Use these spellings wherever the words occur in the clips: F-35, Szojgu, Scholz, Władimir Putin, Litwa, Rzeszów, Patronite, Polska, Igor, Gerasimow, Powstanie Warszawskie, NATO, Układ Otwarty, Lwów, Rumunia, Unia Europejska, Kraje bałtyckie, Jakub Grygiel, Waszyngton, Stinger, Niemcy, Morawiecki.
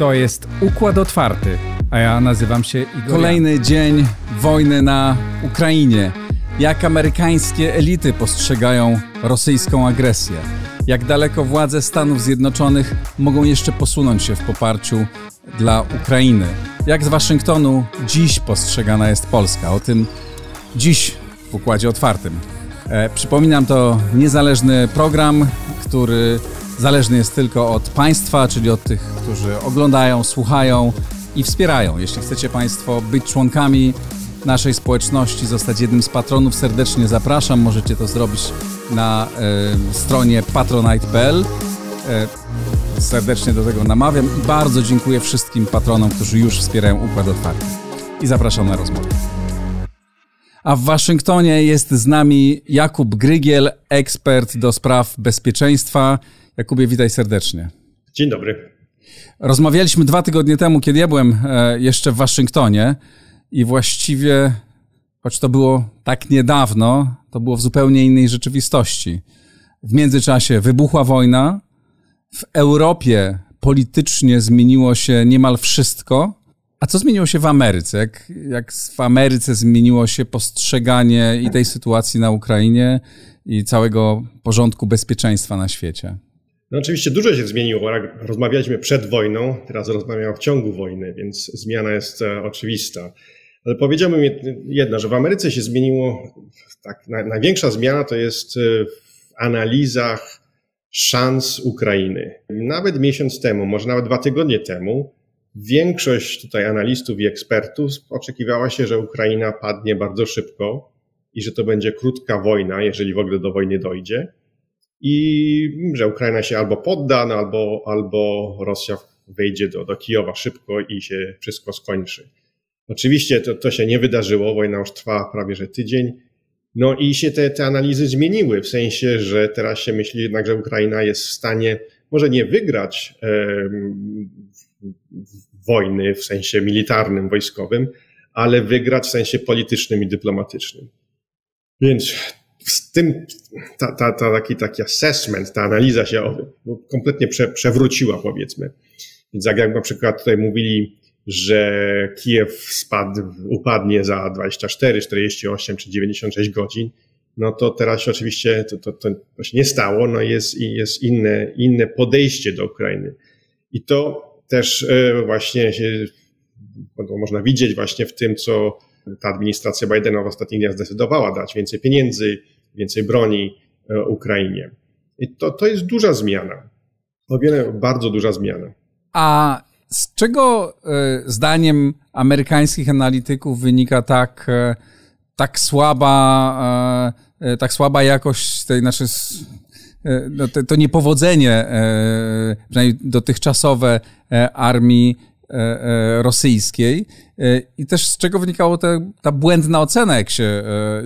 To jest Układ Otwarty, a ja nazywam się Igor. Kolejny dzień wojny na Ukrainie. Jak amerykańskie elity postrzegają rosyjską agresję? Jak daleko władze Stanów Zjednoczonych mogą jeszcze posunąć się w poparciu dla Ukrainy? Jak z Waszyngtonu dziś postrzegana jest Polska? O tym dziś w Układzie Otwartym. Przypominam, to niezależny program, który zależny jest tylko od Państwa, czyli od tych, którzy oglądają, słuchają i wspierają. Jeśli chcecie Państwo być członkami naszej społeczności, zostać jednym z patronów, serdecznie zapraszam. Możecie to zrobić na stronie patronite.pl. Serdecznie do tego namawiam i bardzo dziękuję wszystkim patronom, którzy już wspierają Układ Otwarty. I zapraszam na rozmowę. A w Waszyngtonie jest z nami Jakub Grygiel, ekspert do spraw bezpieczeństwa. Jakubie, witaj serdecznie. Dzień dobry. Rozmawialiśmy 2 tygodnie temu, kiedy ja byłem jeszcze w Waszyngtonie i właściwie, choć to było tak niedawno, to było w zupełnie innej rzeczywistości. W międzyczasie wybuchła wojna, w Europie politycznie zmieniło się niemal wszystko. A co zmieniło się w Ameryce? Jak w Ameryce zmieniło się postrzeganie i tej sytuacji na Ukrainie i całego porządku bezpieczeństwa na świecie? No oczywiście dużo się zmieniło. Rozmawialiśmy przed wojną, teraz rozmawiamy w ciągu wojny, więc zmiana jest oczywista. Ale powiedziałbym jedno, że w Ameryce się zmieniło, tak, największa zmiana to jest w analizach szans Ukrainy. Nawet miesiąc temu, może nawet 2 tygodnie temu, większość tutaj analistów i ekspertów oczekiwała się, że Ukraina padnie bardzo szybko i że to będzie krótka wojna, jeżeli w ogóle do wojny dojdzie. I że Ukraina się albo podda, no albo Rosja wejdzie do Kijowa szybko i się wszystko skończy. Oczywiście to się nie wydarzyło, wojna już trwa prawie że tydzień. No i się te analizy zmieniły, w sensie, że teraz się myśli jednak, że Ukraina jest w stanie może nie wygrać wojny w sensie militarnym, wojskowym, ale wygrać w sensie politycznym i dyplomatycznym. Więc z tym taki assessment, ta analiza się kompletnie przewróciła, powiedzmy. Więc jak na przykład tutaj mówili, że Kijów upadnie za 24, 48 czy 96 godzin, no to teraz oczywiście to się nie stało, no jest inne podejście do Ukrainy. I to też właśnie się, można widzieć właśnie w tym, co ta administracja Bidena w ostatnich dniach zdecydowała dać więcej pieniędzy, więcej broni Ukrainie. I to jest duża zmiana. O wiele, bardzo duża zmiana. A z czego zdaniem amerykańskich analityków wynika tak słaba jakość tej naszej... No to niepowodzenie, przynajmniej dotychczasowe, armii rosyjskiej i też z czego wynikało ta błędna ocena,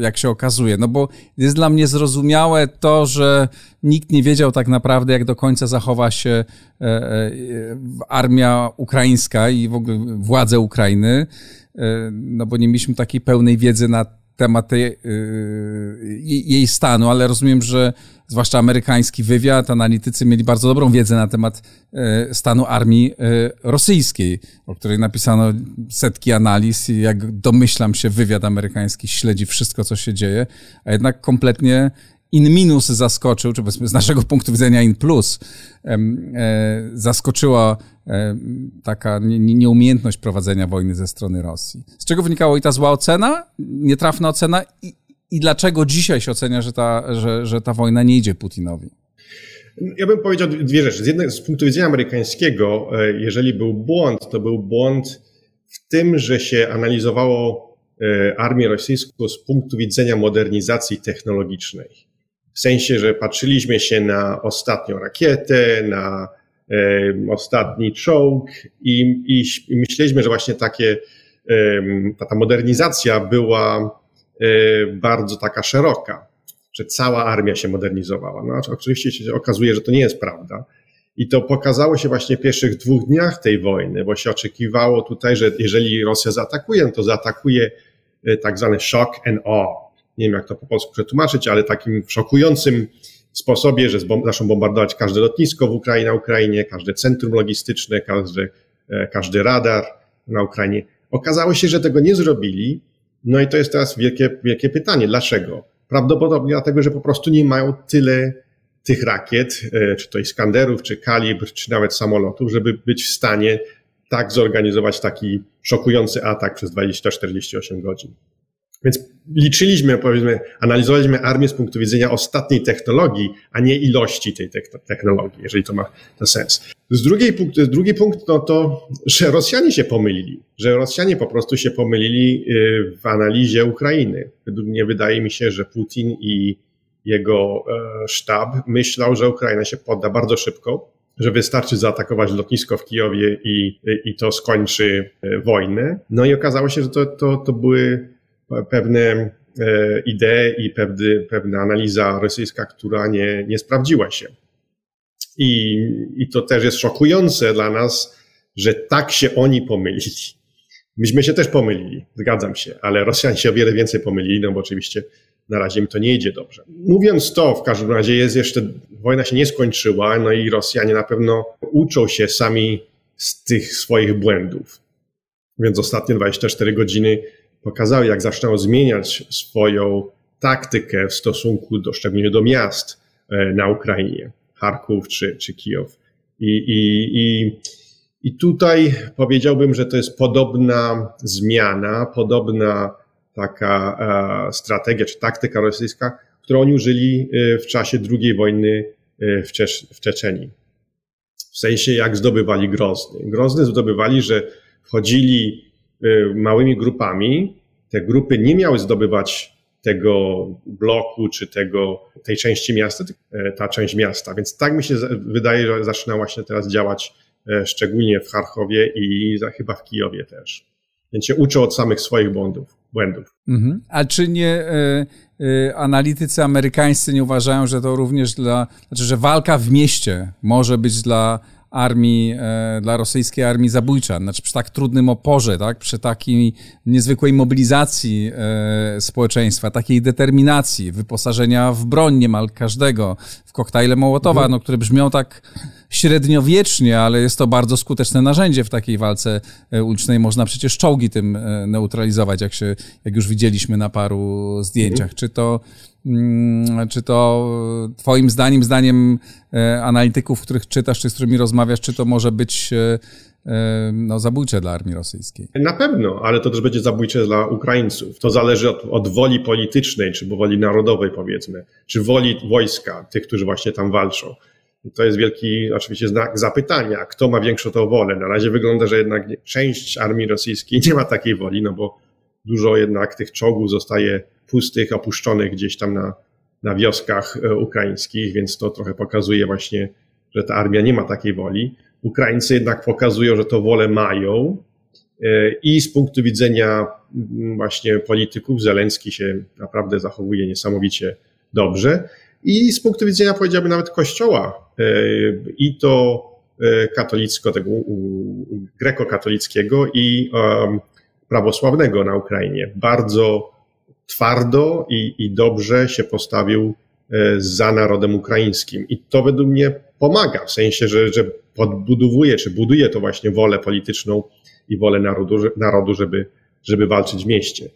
jak się okazuje. No bo jest dla mnie zrozumiałe to, że nikt nie wiedział tak naprawdę, jak do końca zachowa się armia ukraińska i w ogóle władze Ukrainy, no bo nie mieliśmy takiej pełnej wiedzy na temat jej stanu, ale rozumiem, że zwłaszcza amerykański wywiad, analitycy mieli bardzo dobrą wiedzę na temat stanu armii rosyjskiej, o której napisano setki analiz i jak domyślam się, wywiad amerykański śledzi wszystko, co się dzieje, a jednak kompletnie in minus zaskoczył, czy z naszego punktu widzenia in plus, zaskoczyła taka nieumiejętność prowadzenia wojny ze strony Rosji. Z czego wynikało i ta zła ocena, nietrafna ocena i dlaczego dzisiaj się ocenia, że ta wojna nie idzie Putinowi? Ja bym powiedział dwie rzeczy. Z punktu widzenia amerykańskiego, jeżeli był błąd, to był błąd w tym, że się analizowało armię rosyjską z punktu widzenia modernizacji technologicznej. W sensie, że patrzyliśmy się na ostatnią rakietę, na ostatni czołg i myśleliśmy, że właśnie ta modernizacja była bardzo taka szeroka, że cała armia się modernizowała. No, oczywiście się okazuje, że to nie jest prawda. I to pokazało się właśnie w pierwszych 2 dniach tej wojny, bo się oczekiwało tutaj, że jeżeli Rosja zaatakuje, to zaatakuje tak zwany shock and awe. Nie wiem, jak to po polsku przetłumaczyć, ale takim szokującym sposobie, że zaczną bombardować każde lotnisko w Ukrainie, każde centrum logistyczne, każdy każdy radar na Ukrainie. Okazało się, że tego nie zrobili. No i to jest teraz wielkie pytanie. Dlaczego? Prawdopodobnie dlatego, że po prostu nie mają tyle tych rakiet, czy to Iskanderów, czy Kalibr, czy nawet samolotów, żeby być w stanie tak zorganizować taki szokujący atak przez 20-48 godzin. Więc liczyliśmy, powiedzmy, analizowaliśmy armię z punktu widzenia ostatniej technologii, a nie ilości tej technologii, jeżeli to ma sens. Drugi punkt, no to, że Rosjanie się pomylili, że Rosjanie po prostu się pomylili w analizie Ukrainy. Według mnie wydaje mi się, że Putin i jego sztab myślał, że Ukraina się podda bardzo szybko, że wystarczy zaatakować lotnisko w Kijowie i to skończy wojnę. No i okazało się, że to były pewne idee i pewna analiza rosyjska, która nie sprawdziła się. I to też jest szokujące dla nas, że tak się oni pomylili. Myśmy się też pomylili, zgadzam się, ale Rosjanie się o wiele więcej pomylili, no bo oczywiście na razie im to nie idzie dobrze. Mówiąc to, w każdym razie jest jeszcze, wojna się nie skończyła, no i Rosjanie na pewno uczą się sami z tych swoich błędów. Więc ostatnie 24 godziny pokazały, jak zaczynają zmieniać swoją taktykę w stosunku do, szczególnie do miast na Ukrainie, Charków czy Kijów. I tutaj powiedziałbym, że to jest podobna zmiana, podobna taka strategia czy taktyka rosyjska, którą oni użyli w czasie II wojny w Czeczenii. W sensie, jak zdobywali Grozny. Grozny zdobywali, że wchodzili małymi grupami. Te grupy nie miały zdobywać tego bloku czy tej części miasta, ta część miasta. Więc tak mi się wydaje, że zaczyna właśnie teraz działać szczególnie w Charkowie i chyba w Kijowie też. Więc się uczą od samych swoich błędów. Mhm. A czy nie analitycy amerykańscy nie uważają, że to również że walka w mieście może być dla rosyjskiej armii zabójcza, znaczy przy tak trudnym oporze, tak, przy takiej niezwykłej mobilizacji społeczeństwa, takiej determinacji, wyposażenia w broń niemal każdego, w koktajle Mołotowa, no, które brzmią tak średniowiecznie, ale jest to bardzo skuteczne narzędzie w takiej walce ulicznej. Można przecież czołgi tym neutralizować, jak już widzieliśmy na paru zdjęciach. Czy to twoim zdaniem analityków, których czytasz, czy z którymi rozmawiasz, czy to może być zabójcze dla armii rosyjskiej? Na pewno, ale to też będzie zabójcze dla Ukraińców. To zależy od woli politycznej, czy woli narodowej, powiedzmy, czy woli wojska, tych, którzy właśnie tam walczą. I to jest wielki oczywiście znak zapytania, kto ma większą tą wolę. Na razie wygląda, że jednak część armii rosyjskiej nie ma takiej woli, no bo dużo jednak tych czołgów zostaje pustych, opuszczonych gdzieś tam na wioskach ukraińskich, więc to trochę pokazuje właśnie, że ta armia nie ma takiej woli. Ukraińcy jednak pokazują, że to wolę mają i z punktu widzenia właśnie polityków Zełenski się naprawdę zachowuje niesamowicie dobrze i z punktu widzenia, powiedziałbym, nawet Kościoła i to katolicko, tego grekokatolickiego i prawosławnego na Ukrainie. Bardzo twardo i dobrze się postawił za narodem ukraińskim. I to według mnie pomaga, w sensie, że podbudowuje, czy buduje to właśnie wolę polityczną i wolę narodu, żeby walczyć w mieście.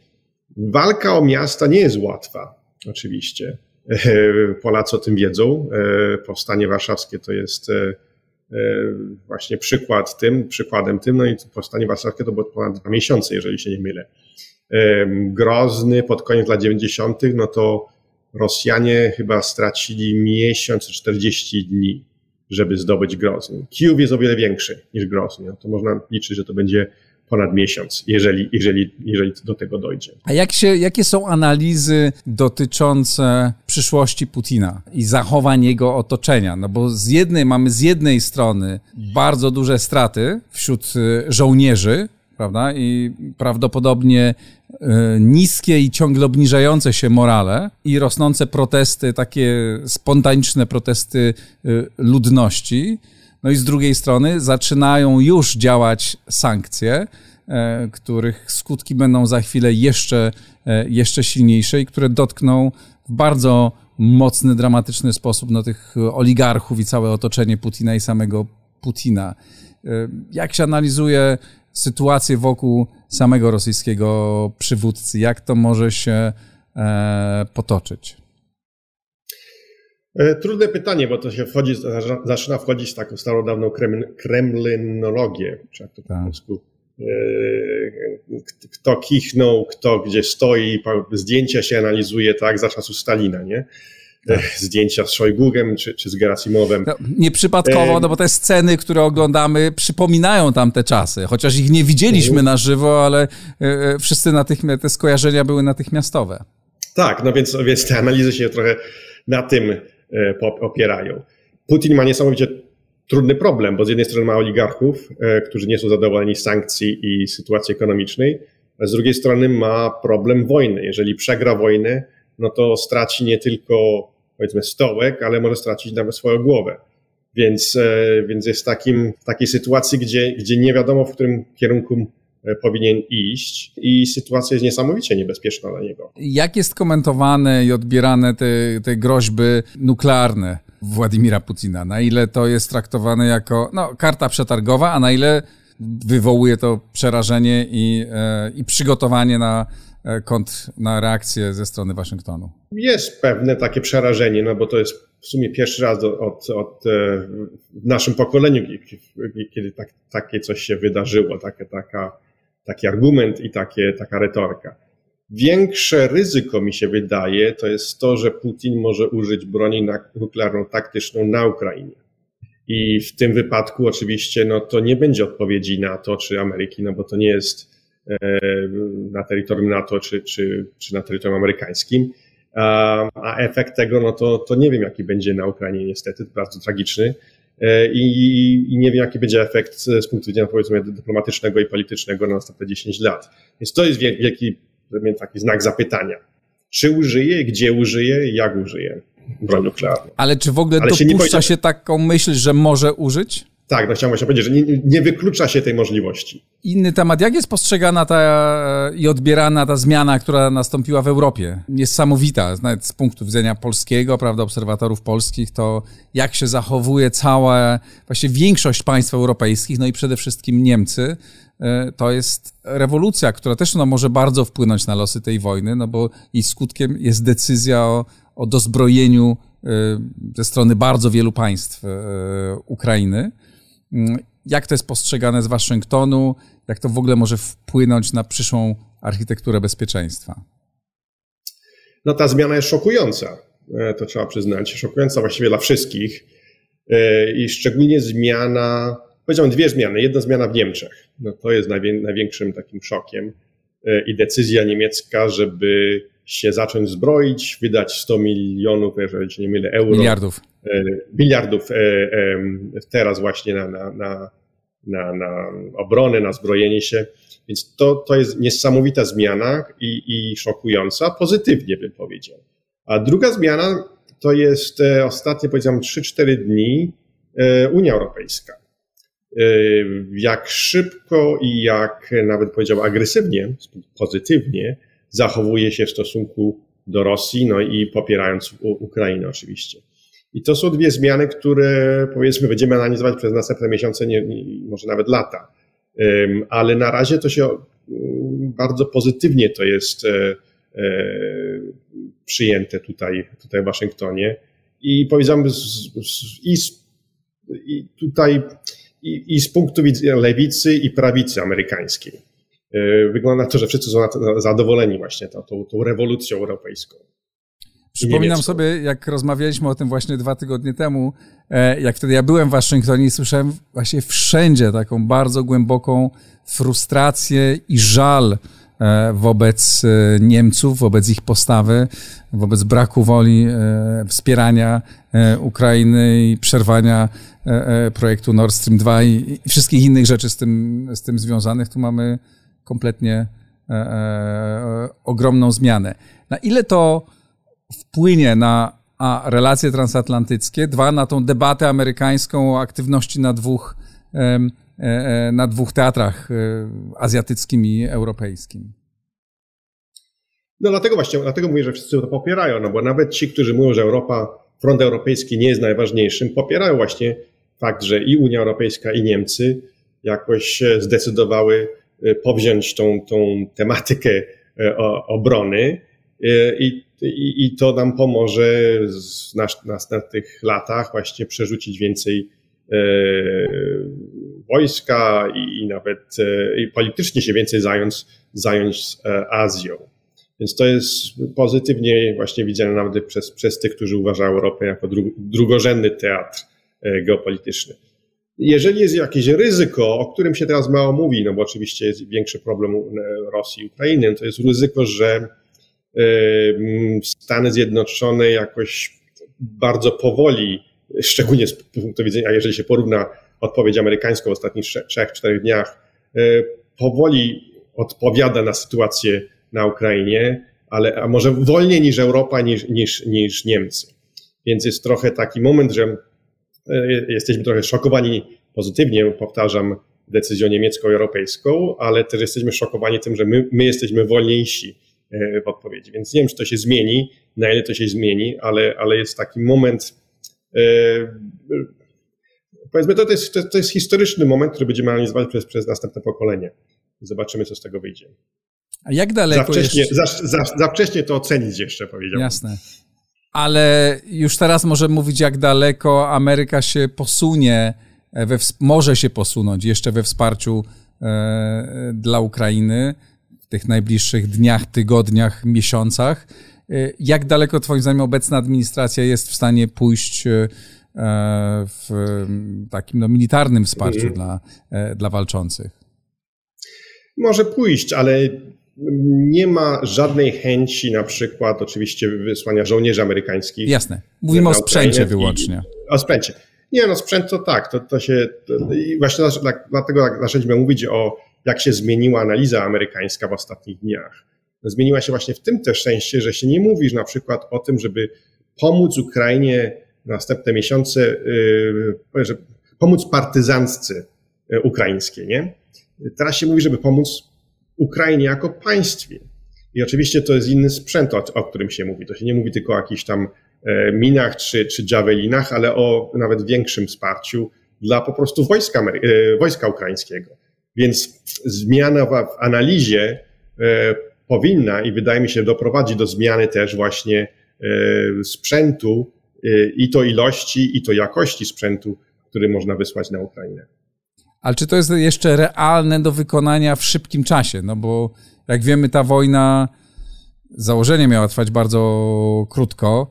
Walka o miasta nie jest łatwa, oczywiście. Polacy o tym wiedzą. Powstanie Warszawskie to jest właśnie przykładem tym, no i Powstanie Basarki to było ponad 2 miesiące, jeżeli się nie mylę. Grozny pod koniec lat 90., no to Rosjanie chyba stracili miesiąc, 40 dni, żeby zdobyć Grozny. Kijów jest o wiele większy niż Grozny, no to można liczyć, że to będzie ponad miesiąc, jeżeli do tego dojdzie. A jakie są analizy dotyczące przyszłości Putina i zachowań jego otoczenia? No bo mamy z jednej strony bardzo duże straty wśród żołnierzy, prawda? I prawdopodobnie niskie i ciągle obniżające się morale i rosnące protesty, takie spontaniczne protesty ludności. No i z drugiej strony zaczynają już działać sankcje, których skutki będą za chwilę jeszcze silniejsze i które dotkną w bardzo mocny, dramatyczny sposób tych oligarchów i całe otoczenie Putina i samego Putina. Jak się analizuje sytuację wokół samego rosyjskiego przywódcy? Jak to może się potoczyć? Trudne pytanie, bo to się zaczyna wchodzić w taką starodawną kremlinologię, czy jak to po polsku, kto kichnął, kto gdzie stoi, zdjęcia się analizuje, tak, za czasów Stalina, nie? Zdjęcia z Szojgugiem czy z Gerasimowem. No, nieprzypadkowo, no bo te sceny, które oglądamy, przypominają tamte czasy, chociaż ich nie widzieliśmy na żywo, ale wszyscy te skojarzenia były natychmiastowe. Tak, no więc te analizy się trochę na tym opierają. Putin ma niesamowicie trudny problem, bo z jednej strony ma oligarchów, którzy nie są zadowoleni z sankcji i sytuacji ekonomicznej, a z drugiej strony ma problem wojny. Jeżeli przegra wojnę, no to straci nie tylko, powiedzmy, stołek, ale może stracić nawet swoją głowę. Więc jest takiej sytuacji, gdzie nie wiadomo, w którym kierunku powinien iść, i sytuacja jest niesamowicie niebezpieczna dla niego. Jak jest komentowane i odbierane te groźby nuklearne Władimira Putina? Na ile to jest traktowane jako karta przetargowa, a na ile wywołuje to przerażenie i przygotowanie na reakcję ze strony Waszyngtonu? Jest pewne takie przerażenie, bo to jest w sumie pierwszy raz od w naszym pokoleniu, kiedy takie coś się wydarzyło, taki argument i taka retoryka. Większe ryzyko, mi się wydaje, to jest to, że Putin może użyć broni nuklearną taktyczną na Ukrainie. I w tym wypadku oczywiście to nie będzie odpowiedzi NATO czy Ameryki, bo to nie jest na terytorium NATO czy na terytorium amerykańskim. A efekt tego, to nie wiem, jaki będzie na Ukrainie, niestety, bardzo tragiczny. I nie wiem, jaki będzie efekt z punktu widzenia, powiedzmy, dyplomatycznego i politycznego na następne 10 lat. Więc to jest wielki taki znak zapytania. Czy użyje, gdzie użyje, jak użyje broń nuklearną. Ale czy w ogóle dopuszcza się taką myśl, że może użyć? Tak, chciałem właśnie powiedzieć, że nie wyklucza się tej możliwości. Inny temat. Jak jest postrzegana i odbierana ta zmiana, która nastąpiła w Europie? Niesamowita, nawet z punktu widzenia polskiego, prawda, obserwatorów polskich, to jak się zachowuje właśnie większość państw europejskich, i przede wszystkim Niemcy. To jest rewolucja, która też może bardzo wpłynąć na losy tej wojny, bo jej skutkiem jest decyzja o dozbrojeniu ze strony bardzo wielu państw Ukrainy. Jak to jest postrzegane z Waszyngtonu? Jak to w ogóle może wpłynąć na przyszłą architekturę bezpieczeństwa? Ta zmiana jest szokująca. To trzeba przyznać. Szokująca właściwie dla wszystkich. I szczególnie powiedziałem, dwie zmiany. Jedna zmiana w Niemczech. To jest największym takim szokiem. I decyzja niemiecka, żeby się zacząć zbroić, wydać 100 milionów, jeżeli się nie mylę, euro. Miliardów teraz właśnie na obronę, na zbrojenie się. Więc to jest niesamowita zmiana i szokująca, pozytywnie bym powiedział. A druga zmiana to jest ostatnie, powiedziałem, 3-4 dni Unia Europejska. Jak szybko i jak nawet powiedział agresywnie, pozytywnie zachowuje się w stosunku do Rosji, i popierając Ukrainę oczywiście. I to są dwie zmiany, które, powiedzmy, będziemy analizować przez następne miesiące, może nawet lata. Ale na razie to się bardzo pozytywnie to jest przyjęte tutaj w Waszyngtonie. I powiedziałbym i z punktu widzenia lewicy i prawicy amerykańskiej. Wygląda na to, że wszyscy są zadowoleni właśnie tą rewolucją europejską. Przypominam sobie, jak rozmawialiśmy o tym właśnie 2 tygodnie temu, jak wtedy ja byłem w Waszyngtonie i słyszałem właśnie wszędzie taką bardzo głęboką frustrację i żal wobec Niemców, wobec ich postawy, wobec braku woli wspierania Ukrainy i przerwania projektu Nord Stream 2 i wszystkich innych rzeczy z tym związanych. Tu mamy kompletnie ogromną zmianę. Na ile to wpłynie na relacje transatlantyckie, na tą debatę amerykańską o aktywności na dwóch teatrach, azjatyckim i europejskim? Dlatego mówię, że wszyscy to popierają, bo nawet ci, którzy mówią, że front europejski nie jest najważniejszym, popierają właśnie fakt, że i Unia Europejska, i Niemcy jakoś zdecydowały powziąć tą tematykę obrony i to nam pomoże w następnych latach właśnie przerzucić więcej wojska i nawet politycznie się więcej zająć Azją. Więc to jest pozytywnie właśnie widziane nawet przez tych, którzy uważają Europę jako drugorzędny teatr geopolityczny. Jeżeli jest jakieś ryzyko, o którym się teraz mało mówi, no bo oczywiście jest większy problem Rosji i Ukrainy, to jest ryzyko, że Stany Zjednoczone jakoś bardzo powoli, szczególnie z punktu widzenia, jeżeli się porówna odpowiedź amerykańską w ostatnich 3-4 dniach, powoli odpowiada na sytuację na Ukrainie, ale a może wolniej niż Europa, niż Niemcy. Więc jest trochę taki moment, że jesteśmy trochę szokowani pozytywnie, powtarzam, decyzją niemiecko-europejską, ale też jesteśmy szokowani tym, że my jesteśmy wolniejsi w odpowiedzi. Więc nie wiem, czy to się zmieni, na ile to się zmieni, ale jest taki moment, powiedzmy, to jest historyczny moment, który będziemy analizować przez następne pokolenie. Zobaczymy, co z tego wyjdzie. A jak daleko za wcześnie to ocenić jeszcze, powiedziałbym. Jasne. Ale już teraz możemy mówić, jak daleko Ameryka się posunie, może się posunąć jeszcze we wsparciu dla Ukrainy w tych najbliższych dniach, tygodniach, miesiącach. Jak daleko twoim zdaniem obecna administracja jest w stanie pójść w takim militarnym wsparciu dla walczących? Może pójść, ale nie ma żadnej chęci na przykład oczywiście wysłania żołnierzy amerykańskich. Jasne. Mówimy o sprzęcie wyłącznie. O sprzęcie. Nie, sprzęt to tak. Właśnie dlatego zaczęliśmy mówić o jak się zmieniła analiza amerykańska w ostatnich dniach. Zmieniła się właśnie w tym też sensie, że się nie mówi na przykład o tym, żeby pomóc Ukrainie następne miesiące, żeby pomóc partyzantce ukraińskiej, nie? Teraz się mówi, żeby pomóc Ukrainie jako państwie. I oczywiście to jest inny sprzęt, o którym się mówi. To się nie mówi tylko o jakichś tam minach czy javelinach, ale o nawet większym wsparciu dla po prostu wojska ukraińskiego. Więc zmiana w analizie powinna i wydaje mi się doprowadzi do zmiany też właśnie sprzętu i to ilości, i to jakości sprzętu, który można wysłać na Ukrainę. Ale czy to jest jeszcze realne do wykonania w szybkim czasie? No bo jak wiemy, ta wojna założenie miała trwać bardzo krótko,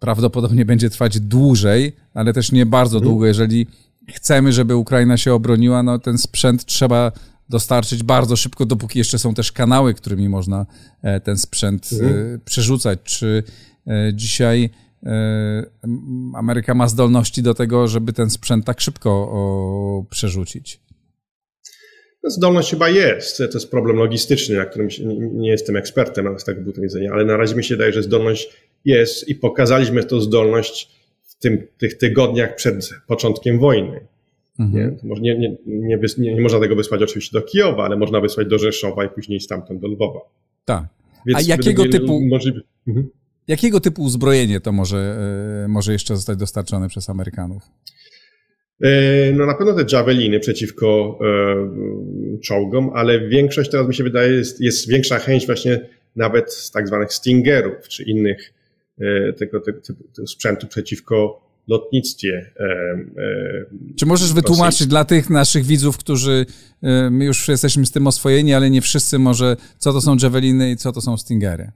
prawdopodobnie będzie trwać dłużej, ale też nie bardzo długo. Jeżeli chcemy, żeby Ukraina się obroniła, no ten sprzęt trzeba dostarczyć bardzo szybko, dopóki jeszcze są też kanały, którymi można ten sprzęt przerzucać. Czy dzisiaj Ameryka ma zdolności do tego, żeby ten sprzęt tak szybko przerzucić? Zdolność chyba jest. To jest problem logistyczny, na którym nie jestem ekspertem, ale z tego punktu widzenia, ale na razie mi się wydaje, że zdolność jest i pokazaliśmy tą zdolność w tych tygodniach przed początkiem wojny. Mhm. Nie można tego wysłać oczywiście do Kijowa, ale można wysłać do Rzeszowa i później stamtąd do Lwowa. Tak. Więc jakiego typu uzbrojenie to może jeszcze zostać dostarczone przez Amerykanów? No na pewno te Javeliny przeciwko czołgom, ale większość teraz mi się wydaje jest większa chęć właśnie nawet z tak zwanych Stingerów czy innych tego sprzętu przeciwko lotnictwie. Czy możesz wytłumaczyć dla tych naszych widzów, którzy my już jesteśmy z tym oswojeni, ale nie wszyscy może, co to są Javeliny i co to są Stingery?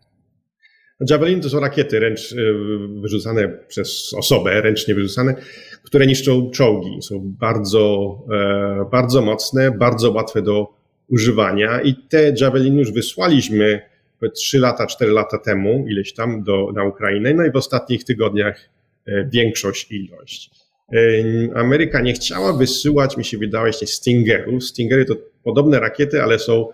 Javeliny to są rakiety wyrzucane przez osobę, ręcznie wyrzucane, które niszczą czołgi. Są bardzo, bardzo mocne, bardzo łatwe do używania i te Javeliny już wysłaliśmy 3-4 lata temu ileś tam na Ukrainę, no i w ostatnich tygodniach ilość. Ameryka nie chciała wysyłać, mi się wydaje, jeszcze Stingerów. Stingery to podobne rakiety, ale są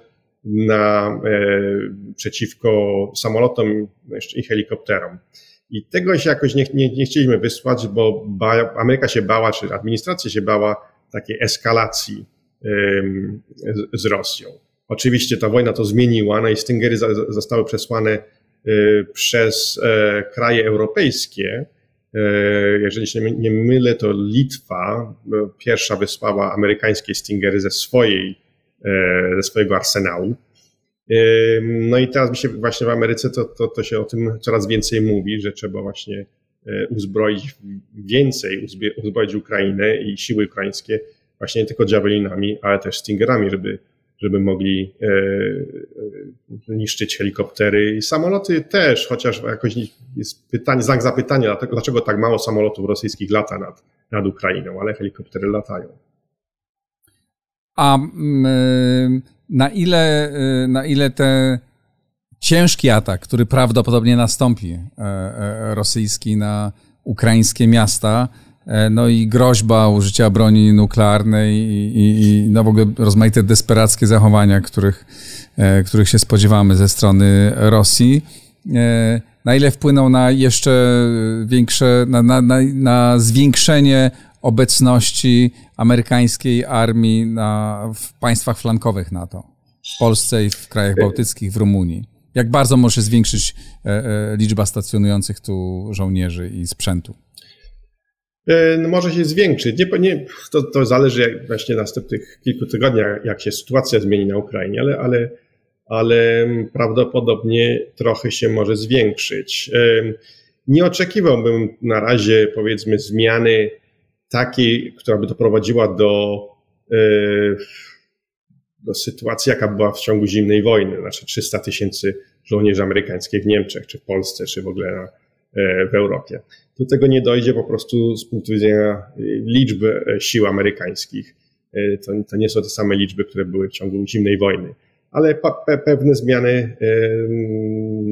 przeciwko samolotom i helikopterom. I tego się jakoś nie chcieliśmy wysłać, bo Ameryka się bała, czy administracja się bała takiej eskalacji z Rosją. Oczywiście ta wojna to zmieniła, no i Stingery zostały przesłane przez kraje europejskie, jeżeli się nie mylę, to Litwa pierwsza wysłała amerykańskie Stingery ze swojego arsenału. No i teraz mi się właśnie w Ameryce to się o tym coraz więcej mówi, że trzeba właśnie uzbroić Ukrainę i siły ukraińskie właśnie nie tylko Javelinami, ale też Stingerami, żeby mogli niszczyć helikoptery i samoloty też, chociaż jakoś jest znak zapytania, dlaczego tak mało samolotów rosyjskich lata nad Ukrainą, ale helikoptery latają. A na ile ten ciężki atak, który prawdopodobnie nastąpi, rosyjski na ukraińskie miasta, no i groźba użycia broni nuklearnej i no w ogóle rozmaite desperackie zachowania, których się spodziewamy ze strony Rosji, na ile wpłyną na jeszcze większe, na zwiększenie obecności amerykańskiej armii w państwach flankowych NATO, w Polsce i w krajach bałtyckich, w Rumunii. Jak bardzo może zwiększyć liczba stacjonujących tu żołnierzy i sprzętu? Może się zwiększyć. To zależy właśnie w następnych kilku tygodniach, jak się sytuacja zmieni na Ukrainie, ale prawdopodobnie trochę się może zwiększyć. Nie oczekiwałbym na razie, powiedzmy, zmiany takiej, która by doprowadziła do sytuacji, jaka była w ciągu zimnej wojny. Znaczy 300 tysięcy żołnierzy amerykańskich w Niemczech, czy w Polsce, czy w ogóle w Europie. Do tego nie dojdzie po prostu z punktu widzenia liczby sił amerykańskich. To nie są te same liczby, które były w ciągu zimnej wojny, ale pewne zmiany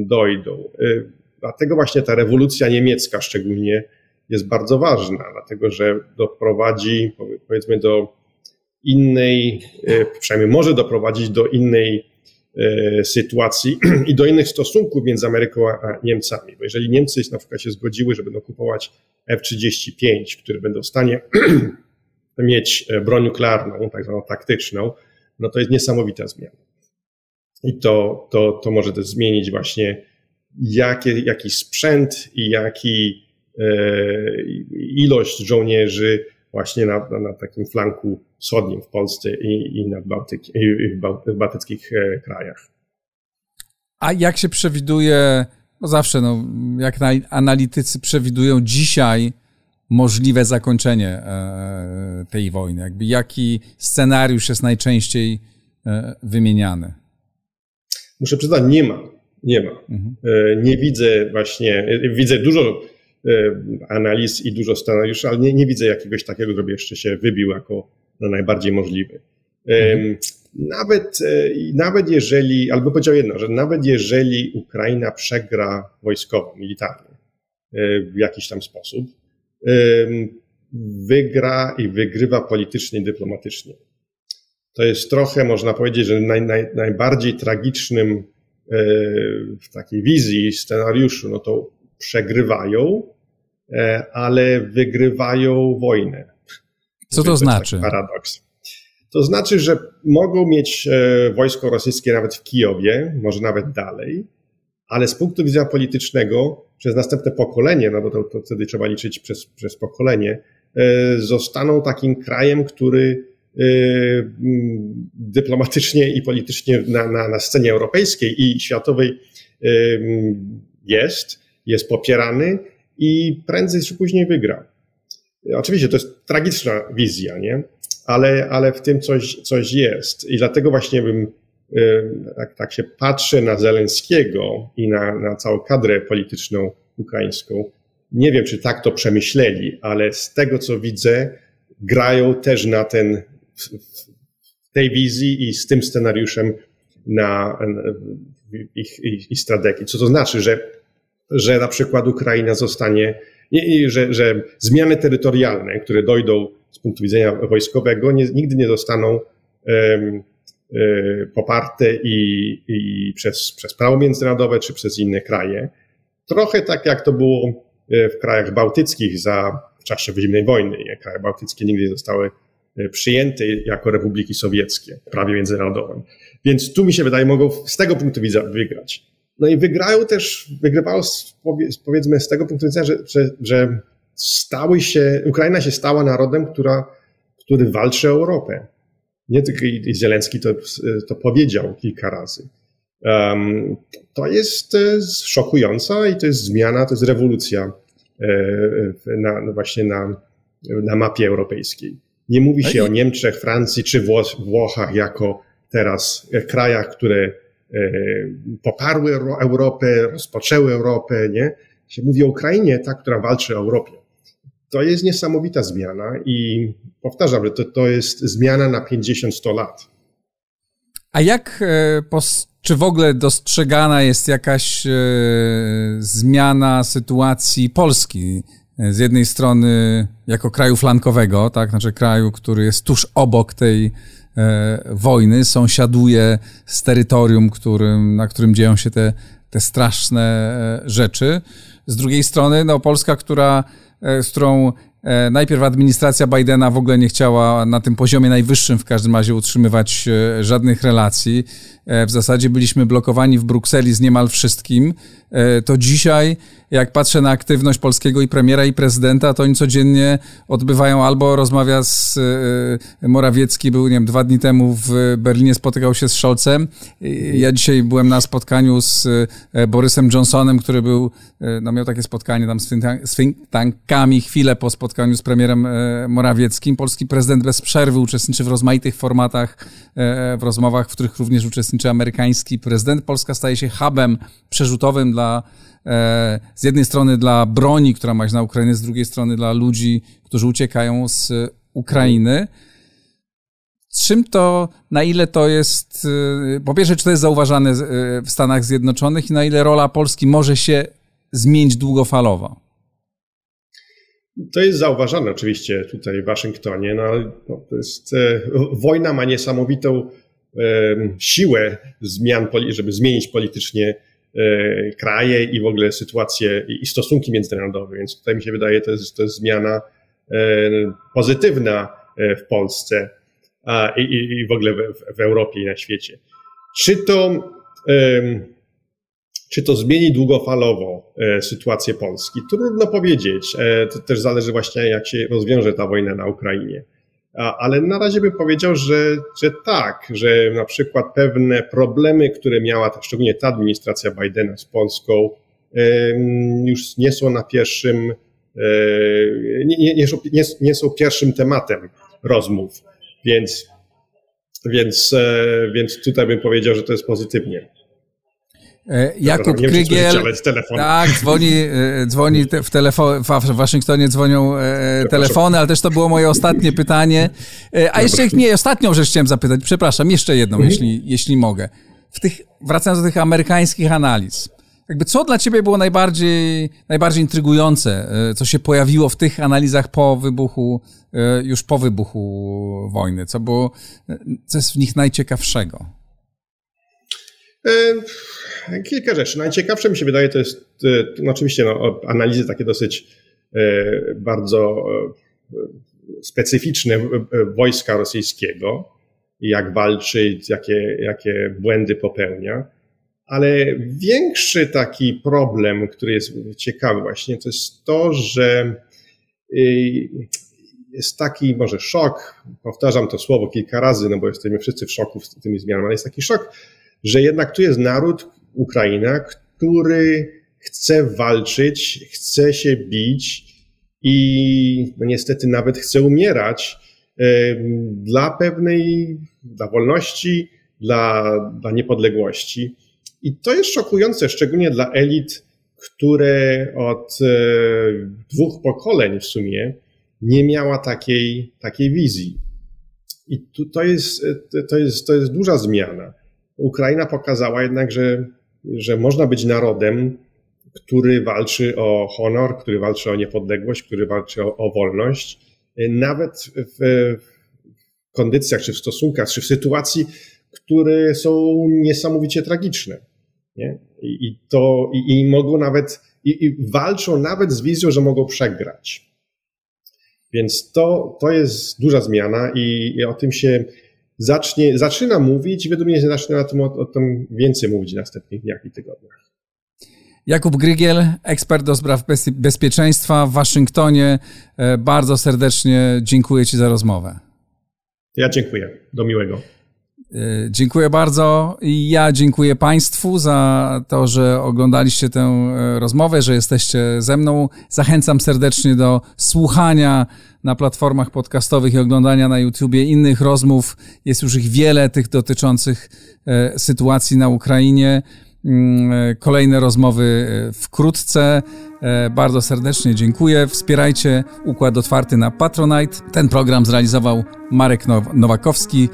dojdą. Dlatego właśnie ta rewolucja niemiecka szczególnie jest bardzo ważna, dlatego że doprowadzi, powiedzmy, do innej, przynajmniej może doprowadzić do innej sytuacji i do innych stosunków między Ameryką a Niemcami. Bo jeżeli Niemcy na przykład się zgodziły, że będą kupować F-35, które będą w stanie mieć broń nuklearną, tak zwaną taktyczną, no to jest niesamowita zmiana. I to może też zmienić właśnie jaki sprzęt i jaki ilość żołnierzy właśnie na takim flanku wschodnim w Polsce i w bałtyckich krajach. A jak się przewiduje, jak analitycy przewidują dzisiaj możliwe zakończenie tej wojny? Jaki scenariusz jest najczęściej wymieniany? Muszę przyznać, nie ma. Mhm. Nie widzę widzę dużo analiz i dużo scenariuszy, ale nie widzę jakiegoś takiego, żeby jeszcze się wybił jako najbardziej możliwy. Mhm. Nawet jeżeli, albo powiedział jedno, że nawet jeżeli Ukraina przegra wojskowo, militarnie w jakiś tam sposób, wygrywa politycznie i dyplomatycznie. To jest trochę, można powiedzieć, że najbardziej tragicznym w takiej wizji, scenariuszu, no to przegrywają, ale wygrywają wojnę. Co to znaczy? Paradoks. To znaczy, że mogą mieć wojsko rosyjskie nawet w Kijowie, może nawet dalej, ale z punktu widzenia politycznego przez następne pokolenie, no bo to wtedy trzeba liczyć przez pokolenie, zostaną takim krajem, który dyplomatycznie i politycznie na scenie europejskiej i światowej jest popierany i prędzej czy później wygra. Oczywiście to jest tragiczna wizja, nie? Ale w tym coś jest. I dlatego właśnie tak się patrzę na Zełenskiego i na całą kadrę polityczną ukraińską. Nie wiem, czy tak to przemyśleli, ale z tego, co widzę, grają też na tej wizji i z tym scenariuszem ich strategii. Co to znaczy, że na przykład Ukraina zostanie, że zmiany terytorialne, które dojdą z punktu widzenia wojskowego, nigdy nie zostaną poparte i przez prawo międzynarodowe czy przez inne kraje. Trochę tak jak to było w krajach bałtyckich w czasie zimnej wojny. Kraje bałtyckie nigdy nie zostały przyjęte jako republiki sowieckie w prawie międzynarodowym. Więc tu mi się wydaje, mogą z tego punktu widzenia wygrać. No i wygrywają, powiedzmy, z tego punktu widzenia, że Ukraina się stała narodem, który walczy o Europę. Nie tylko i Zełenski to powiedział kilka razy. To jest szokująca i to jest zmiana, to jest rewolucja właśnie na mapie europejskiej. Nie mówi się o Niemczech, Francji czy Włochach jako teraz krajach, które poparły Europę, rozpoczęły Europę, nie? Się mówi o Ukrainie, ta, która walczy o Europie. To jest niesamowita zmiana i powtarzam, że to jest zmiana na 50-100 lat. A jak, czy w ogóle dostrzegana jest jakaś zmiana sytuacji Polski? Z jednej strony jako kraju flankowego, tak, znaczy kraju, który jest tuż obok tej wojny, sąsiaduje z terytorium, na którym dzieją się te straszne rzeczy. Z drugiej strony, Polska, z którą najpierw administracja Bidena w ogóle nie chciała na tym poziomie najwyższym w każdym razie utrzymywać żadnych relacji. W zasadzie byliśmy blokowani w Brukseli z niemal wszystkim. To dzisiaj, jak patrzę na aktywność polskiego i premiera, i prezydenta, to oni codziennie odbywają albo rozmawia z Morawiecki, był, nie wiem, 2 dni temu w Berlinie, spotykał się z Scholzem. Ja dzisiaj byłem na spotkaniu z Borysem Johnsonem, który był, miał takie spotkanie tam z think tankami chwilę po spotkaniu z premierem Morawieckim. Polski prezydent bez przerwy uczestniczy w rozmaitych formatach, w rozmowach, w których również uczestniczy amerykański prezydent. Polska staje się hubem przerzutowym z jednej strony dla broni, która ma iść na Ukrainę, z drugiej strony dla ludzi, którzy uciekają z Ukrainy. Na ile to jest, po pierwsze, czy to jest zauważane w Stanach Zjednoczonych i na ile rola Polski może się zmienić długofalowo? To jest zauważane oczywiście tutaj w Waszyngtonie, ale to jest, wojna ma niesamowitą siłę zmian, żeby zmienić politycznie kraje i w ogóle sytuację i stosunki międzynarodowe, więc tutaj mi się wydaje, to jest zmiana pozytywna w Polsce i w ogóle w Europie i na świecie. Czy to zmieni długofalowo sytuację Polski? Trudno powiedzieć. To też zależy właśnie, jak się rozwiąże ta wojna na Ukrainie. Ale na razie bym powiedział, że tak, że na przykład pewne problemy, które miała szczególnie ta administracja Bidena z Polską, już nie są nie są pierwszym tematem rozmów. Więc tutaj bym powiedział, że to jest pozytywnie. Jakub Grygiel, tak, dzwoni w Waszyngtonie dzwonią telefony, ale też to było moje ostatnie pytanie. A jeszcze ostatnią rzecz chciałem zapytać, przepraszam, jeszcze jedną, jeśli mogę. Wracając do tych amerykańskich analiz, jakby co dla Ciebie było najbardziej intrygujące, co się pojawiło w tych analizach już po wybuchu wojny, co jest w nich najciekawszego? Kilka rzeczy. Najciekawsze mi się wydaje to jest, oczywiście analizy takie dosyć bardzo specyficzne wojska rosyjskiego, jak walczy, jakie błędy popełnia, ale większy taki problem, który jest ciekawy właśnie, to jest to, że jest taki może szok, powtarzam to słowo kilka razy, bo jesteśmy wszyscy w szoku z tymi zmianami, ale jest taki szok, że jednak tu jest naród, Ukraina, który chce walczyć, chce się bić i niestety nawet chce umierać dla wolności, dla niepodległości. I to jest szokujące, szczególnie dla elit, które od 2 pokoleń w sumie nie miała takiej wizji. I to jest duża zmiana. Ukraina pokazała jednak, że można być narodem, który walczy o honor, który walczy o niepodległość, który walczy o wolność, nawet w kondycjach, czy w stosunkach, czy w sytuacji, które są niesamowicie tragiczne. Nie? I walczą nawet z wizją, że mogą przegrać. Więc to jest duża zmiana i o tym się zaczyna mówić i według mnie zaczyna o tym więcej mówić w następnych dniach i tygodniach. Jakub Grygiel, ekspert do spraw bezpieczeństwa w Waszyngtonie. Bardzo serdecznie dziękuję Ci za rozmowę. Ja dziękuję. Do miłego. Dziękuję bardzo i ja dziękuję Państwu za to, że oglądaliście tę rozmowę, że jesteście ze mną. Zachęcam serdecznie do słuchania na platformach podcastowych i oglądania na YouTubie innych rozmów. Jest już ich wiele, tych dotyczących sytuacji na Ukrainie. Kolejne rozmowy wkrótce. Bardzo serdecznie dziękuję. Wspierajcie Układ Otwarty na Patronite. Ten program zrealizował Marek Nowakowski.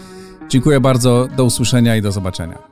Dziękuję bardzo, do usłyszenia i do zobaczenia.